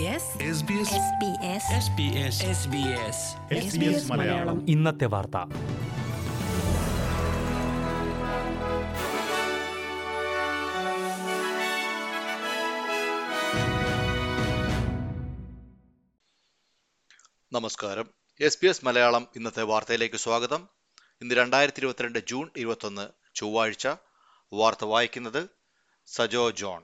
ഇന്നത്തെ വാർത്ത. നമസ്കാരം. SBS മലയാളം ഇന്നത്തെ വാർത്തയിലേക്ക് സ്വാഗതം. ഇന്ന് 2022 ജൂൺ 21 ചൊവ്വാഴ്ച. വാർത്ത വായിക്കുന്നത് സജോ ജോൺ.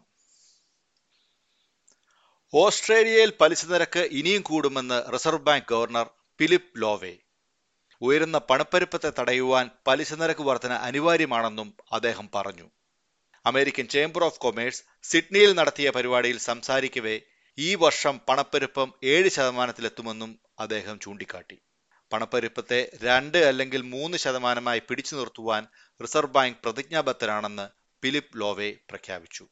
ഓസ്ട്രേലിയയിൽ പലിശ നിരക്ക് ഇനിയും കൂടുമെന്ന് reserve bank governor Philip Lowe. ഉയരുന്ന പണപ്പെരുപ്പത്തെ തടയുവാൻ പലിശ നിരക്ക് വർധന അനിവാര്യമാണെന്നും അദ്ദേഹം പറഞ്ഞു. അമേരിക്കൻ ചേംബർ ഓഫ് കൊമേഴ്സ് സിഡ്നിയിൽ നടത്തിയ പരിപാടിയിൽ സംസാരിക്കവേ ഈ വർഷം പണപ്പെരുപ്പം 7% അദ്ദേഹം ചൂണ്ടിക്കാട്ടി. പണപ്പെരുപ്പത്തെ 2 അല്ലെങ്കിൽ 3% പിടിച്ചു നിർത്തുവാൻ റിസർവ് ബാങ്ക് പ്രതിജ്ഞാബദ്ധരാണെന്ന് ഫിലിപ്പ് ലോവേ പ്രഖ്യാപിച്ചു.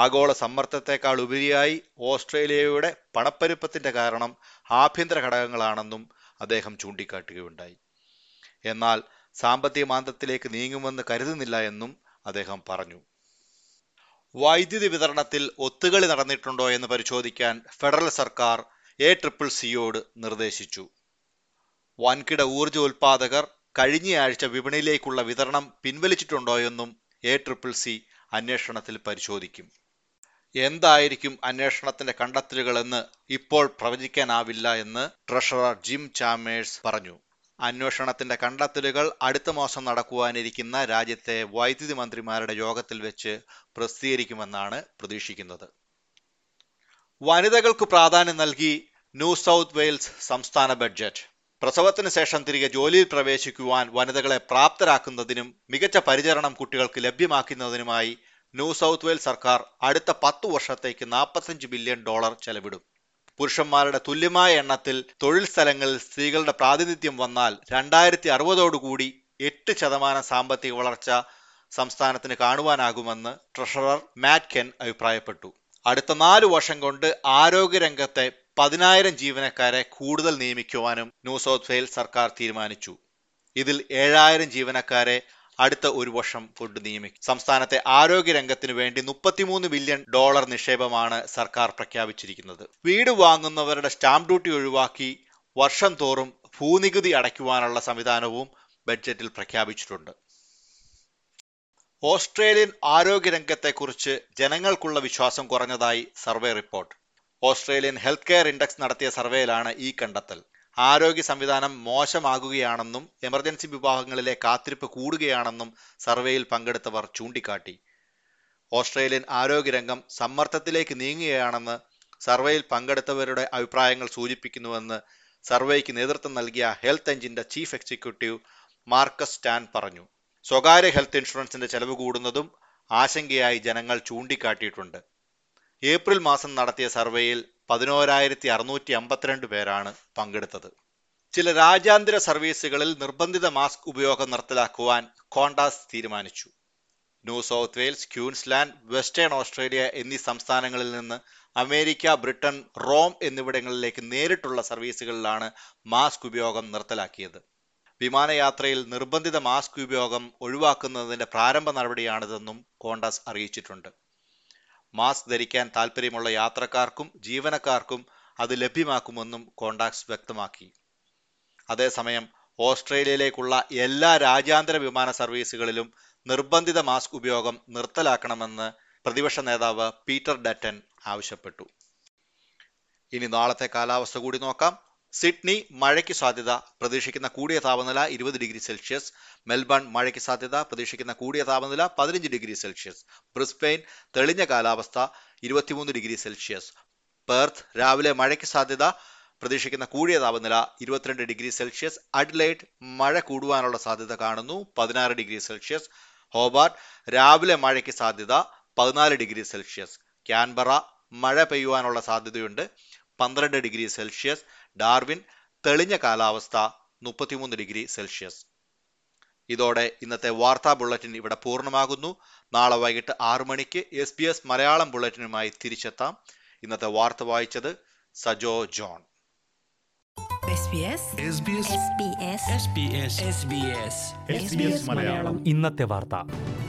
ആഗോള സമ്മർദ്ദത്തെക്കാൾ ഉപരിയായി ഓസ്ട്രേലിയയുടെ പണപ്പെരുപ്പത്തിന്റെ കാരണം ആഭ്യന്തര ഘടകങ്ങളാണെന്നും അദ്ദേഹം ചൂണ്ടിക്കാട്ടുകയുണ്ടായി. എന്നാൽ സാമ്പത്തിക മാന്ദ്യത്തിലേക്ക് നീങ്ങുമെന്ന് കരുതുന്നില്ല എന്നും അദ്ദേഹം പറഞ്ഞു. വൈദ്യുതി വിതരണത്തിൽ ഒത്തുകളി നടന്നിട്ടുണ്ടോ എന്ന് പരിശോധിക്കാൻ ഫെഡറൽ സർക്കാർ ACCCയോട് നിർദ്ദേശിച്ചു. വൻകിട ഊർജ ഉൽപാദകർ കഴിഞ്ഞയാഴ്ച വിപണിയിലേക്കുള്ള വിതരണം പിൻവലിച്ചിട്ടുണ്ടോയെന്നും ACCC അന്വേഷണത്തിൽ പരിശോധിക്കും. എന്തായിരിക്കും അന്വേഷണത്തിന്റെ കണ്ടെത്തലുകളെന്ന് ഇപ്പോൾ പ്രവചിക്കാനാവില്ല എന്ന് ട്രഷറർ ജിം ചാമേഴ്സ് പറഞ്ഞു. അന്വേഷണത്തിന്റെ കണ്ടെത്തലുകൾ അടുത്ത മാസം നടക്കുവാനിരിക്കുന്ന രാജ്യത്തെ വൈദ്യുതി മന്ത്രിമാരുടെ യോഗത്തിൽ വെച്ച് പ്രസിദ്ധീകരിക്കുമെന്നാണ് പ്രതീക്ഷിക്കുന്നത്. വനിതകൾക്ക് പ്രാധാന്യം നൽകി ന്യൂ സൗത്ത് വെയിൽസ് സംസ്ഥാന ബഡ്ജറ്റ്. പ്രസവത്തിന് ശേഷം തിരികെ ജോലിയിൽ പ്രവേശിക്കുവാൻ വനിതകളെ പ്രാപ്തരാക്കുന്നതിനും മികച്ച പരിചരണം കുട്ടികൾക്ക് ലഭ്യമാക്കുന്നതിനുമായി ന്യൂ സൗത്ത് വെയിൽസ് സർക്കാർ അടുത്ത 10 വർഷത്തേക്ക് $45 ബില്യൺ ചെലവിടും. പുരുഷന്മാരുടെ തുല്യമായ എണ്ണത്തിൽ തൊഴിൽ സ്ഥലങ്ങളിൽ സ്ത്രീകളുടെ പ്രാതിനിധ്യം വന്നാൽ 2060 8% സാമ്പത്തിക വളർച്ച സംസ്ഥാനത്തിന് കാണുവാനാകുമെന്ന് ട്രഷറർ മാറ്റ് കെൻ അഭിപ്രായപ്പെട്ടു. അടുത്ത 4 വർഷം കൊണ്ട് ആരോഗ്യരംഗത്തെ 10,000 ജീവനക്കാരെ കൂടുതൽ നിയമിക്കുവാനും ന്യൂ സൗത്ത് വെയിൽസ് സർക്കാർ തീരുമാനിച്ചു. ഇതിൽ 7,000 ജീവനക്കാരെ അടുത്ത 1 വർഷം കൊണ്ട് നിയമിക്കും. സംസ്ഥാനത്തെ ആരോഗ്യരംഗത്തിനു വേണ്ടി $33 ബില്യൺ നിക്ഷേപമാണ് സർക്കാർ പ്രഖ്യാപിച്ചിരിക്കുന്നത്. വീട് വാങ്ങുന്നവരുടെ സ്റ്റാമ്പ് ഡ്യൂട്ടി ഒഴിവാക്കി വർഷം തോറും ഭൂനികുതി അടയ്ക്കുവാനുള്ള സംവിധാനവും ബഡ്ജറ്റിൽ പ്രഖ്യാപിച്ചിട്ടുണ്ട്. ഓസ്ട്രേലിയൻ ആരോഗ്യരംഗത്തെക്കുറിച്ച് ജനങ്ങൾക്കുള്ള വിശ്വാസം കുറഞ്ഞതായി survey report. Australian health care index നടത്തിയ സർവേയിലാണ് ഈ കണ്ടെത്തൽ. ആരോഗ്യ സംവിധാനം മോശമാകുകയാണെന്നും എമർജൻസി വിഭാഗങ്ങളിലെ കാത്തിരിപ്പ് കൂടുകയാണെന്നും സർവേയിൽ പങ്കെടുത്തവർ ചൂണ്ടിക്കാട്ടി. ഓസ്ട്രേലിയൻ ആരോഗ്യരംഗം സമ്മർദ്ദത്തിലേക്ക് നീങ്ങുകയാണെന്ന് സർവേയിൽ പങ്കെടുത്തവരുടെ അഭിപ്രായങ്ങൾ സൂചിപ്പിക്കുന്നുവെന്ന് സർവേയ്ക്ക് നേതൃത്വം നൽകിയ ഹെൽത്ത് എഞ്ചിന്റെ ചീഫ് എക്സിക്യൂട്ടീവ് മാർക്കസ് സ്റ്റാൻ പറഞ്ഞു. സ്വകാര്യ ഹെൽത്ത് ഇൻഷുറൻസിന്റെ ചെലവ് കൂടുന്നതും ആശങ്കയായി ജനങ്ങൾ ചൂണ്ടിക്കാട്ടിയിട്ടുണ്ട്. ഏപ്രിൽ മാസം നടത്തിയ സർവേയിൽ 11,652 പേരാണ് പങ്കെടുത്തത്. ചില രാജ്യാന്തര സർവീസുകളിൽ നിർബന്ധിത മാസ്ക് ഉപയോഗം നിർത്തലാക്കുവാൻ കോണ്ടാസ് തീരുമാനിച്ചു. New South Wales, Queensland, Western Australia എന്നീ സംസ്ഥാനങ്ങളിൽ നിന്ന് അമേരിക്ക, ബ്രിട്ടൻ, റോം എന്നിവിടങ്ങളിലേക്ക് നേരിട്ടുള്ള സർവീസുകളിലാണ് മാസ്ക് ഉപയോഗം നിർത്തലാക്കിയത്. വിമാനയാത്രയിൽ നിർബന്ധിത മാസ്ക് ഉപയോഗം ഒഴിവാക്കുന്നതിന്റെ പ്രാരംഭ നടപടിയാണിതെന്നും കോണ്ടാസ് അറിയിച്ചിട്ടുണ്ട്. മാസ്ക് ധരിക്കാൻ താൽപ്പര്യമുള്ള യാത്രക്കാർക്കും ജീവനക്കാർക്കും അത് ലഭ്യമാക്കുമെന്നും കോണ്ടാക്സ് വ്യക്തമാക്കി. അതേസമയം ഓസ്ട്രേലിയയിലേക്കുള്ള എല്ലാ രാജ്യാന്തര വിമാന സർവീസുകളിലും നിർബന്ധിത മാസ്ക് ഉപയോഗം നിർത്തലാക്കണമെന്ന് പ്രതിപക്ഷ നേതാവ് പീറ്റർ ഡറ്റൻ ആവശ്യപ്പെട്ടു. ഇനി നാളത്തെ കാലാവസ്ഥ കൂടി നോക്കാം. സിഡ്നി മഴയ്ക്ക് സാധ്യത, പ്രതീക്ഷിക്കുന്ന കൂടിയ താപനില 20°C. മെൽബൺ മഴയ്ക്ക് സാധ്യത, പ്രതീക്ഷിക്കുന്ന കൂടിയ താപനില 15°C. ബ്രിസ്ബെയിൻ തെളിഞ്ഞ കാലാവസ്ഥ, 23°C. പെർത്ത് രാവിലെ മഴയ്ക്ക് സാധ്യത, പ്രതീക്ഷിക്കുന്ന കൂടിയ താപനില 22°C. അഡ്ലൈഡ് മഴ കൂടുവാനുള്ള സാധ്യത കാണുന്നു, 16°C. ഹോബാർട്ട് രാവിലെ മഴയ്ക്ക് സാധ്യത, 14°C. ക്യാൻബറ മഴ പെയ്യുവാനുള്ള സാധ്യതയുണ്ട്, 12°C. ഡാർവിൻ തെളിഞ്ഞ കാലാവസ്ഥ, 33°C. ഇതോടെ ഇന്നത്തെ വാർത്താ ബുള്ളറ്റിൻ ഇവിടെ പൂർണ്ണമാകുന്നു. നാളെ വൈകിട്ട് 6 മണിക്ക് SBS മലയാളം ബുള്ളറ്റിനുമായി തിരിച്ചെത്താം. ഇന്നത്തെ വാർത്ത വായിച്ചത് സജോ ജോൺ. ഇന്നത്തെ വാർത്ത.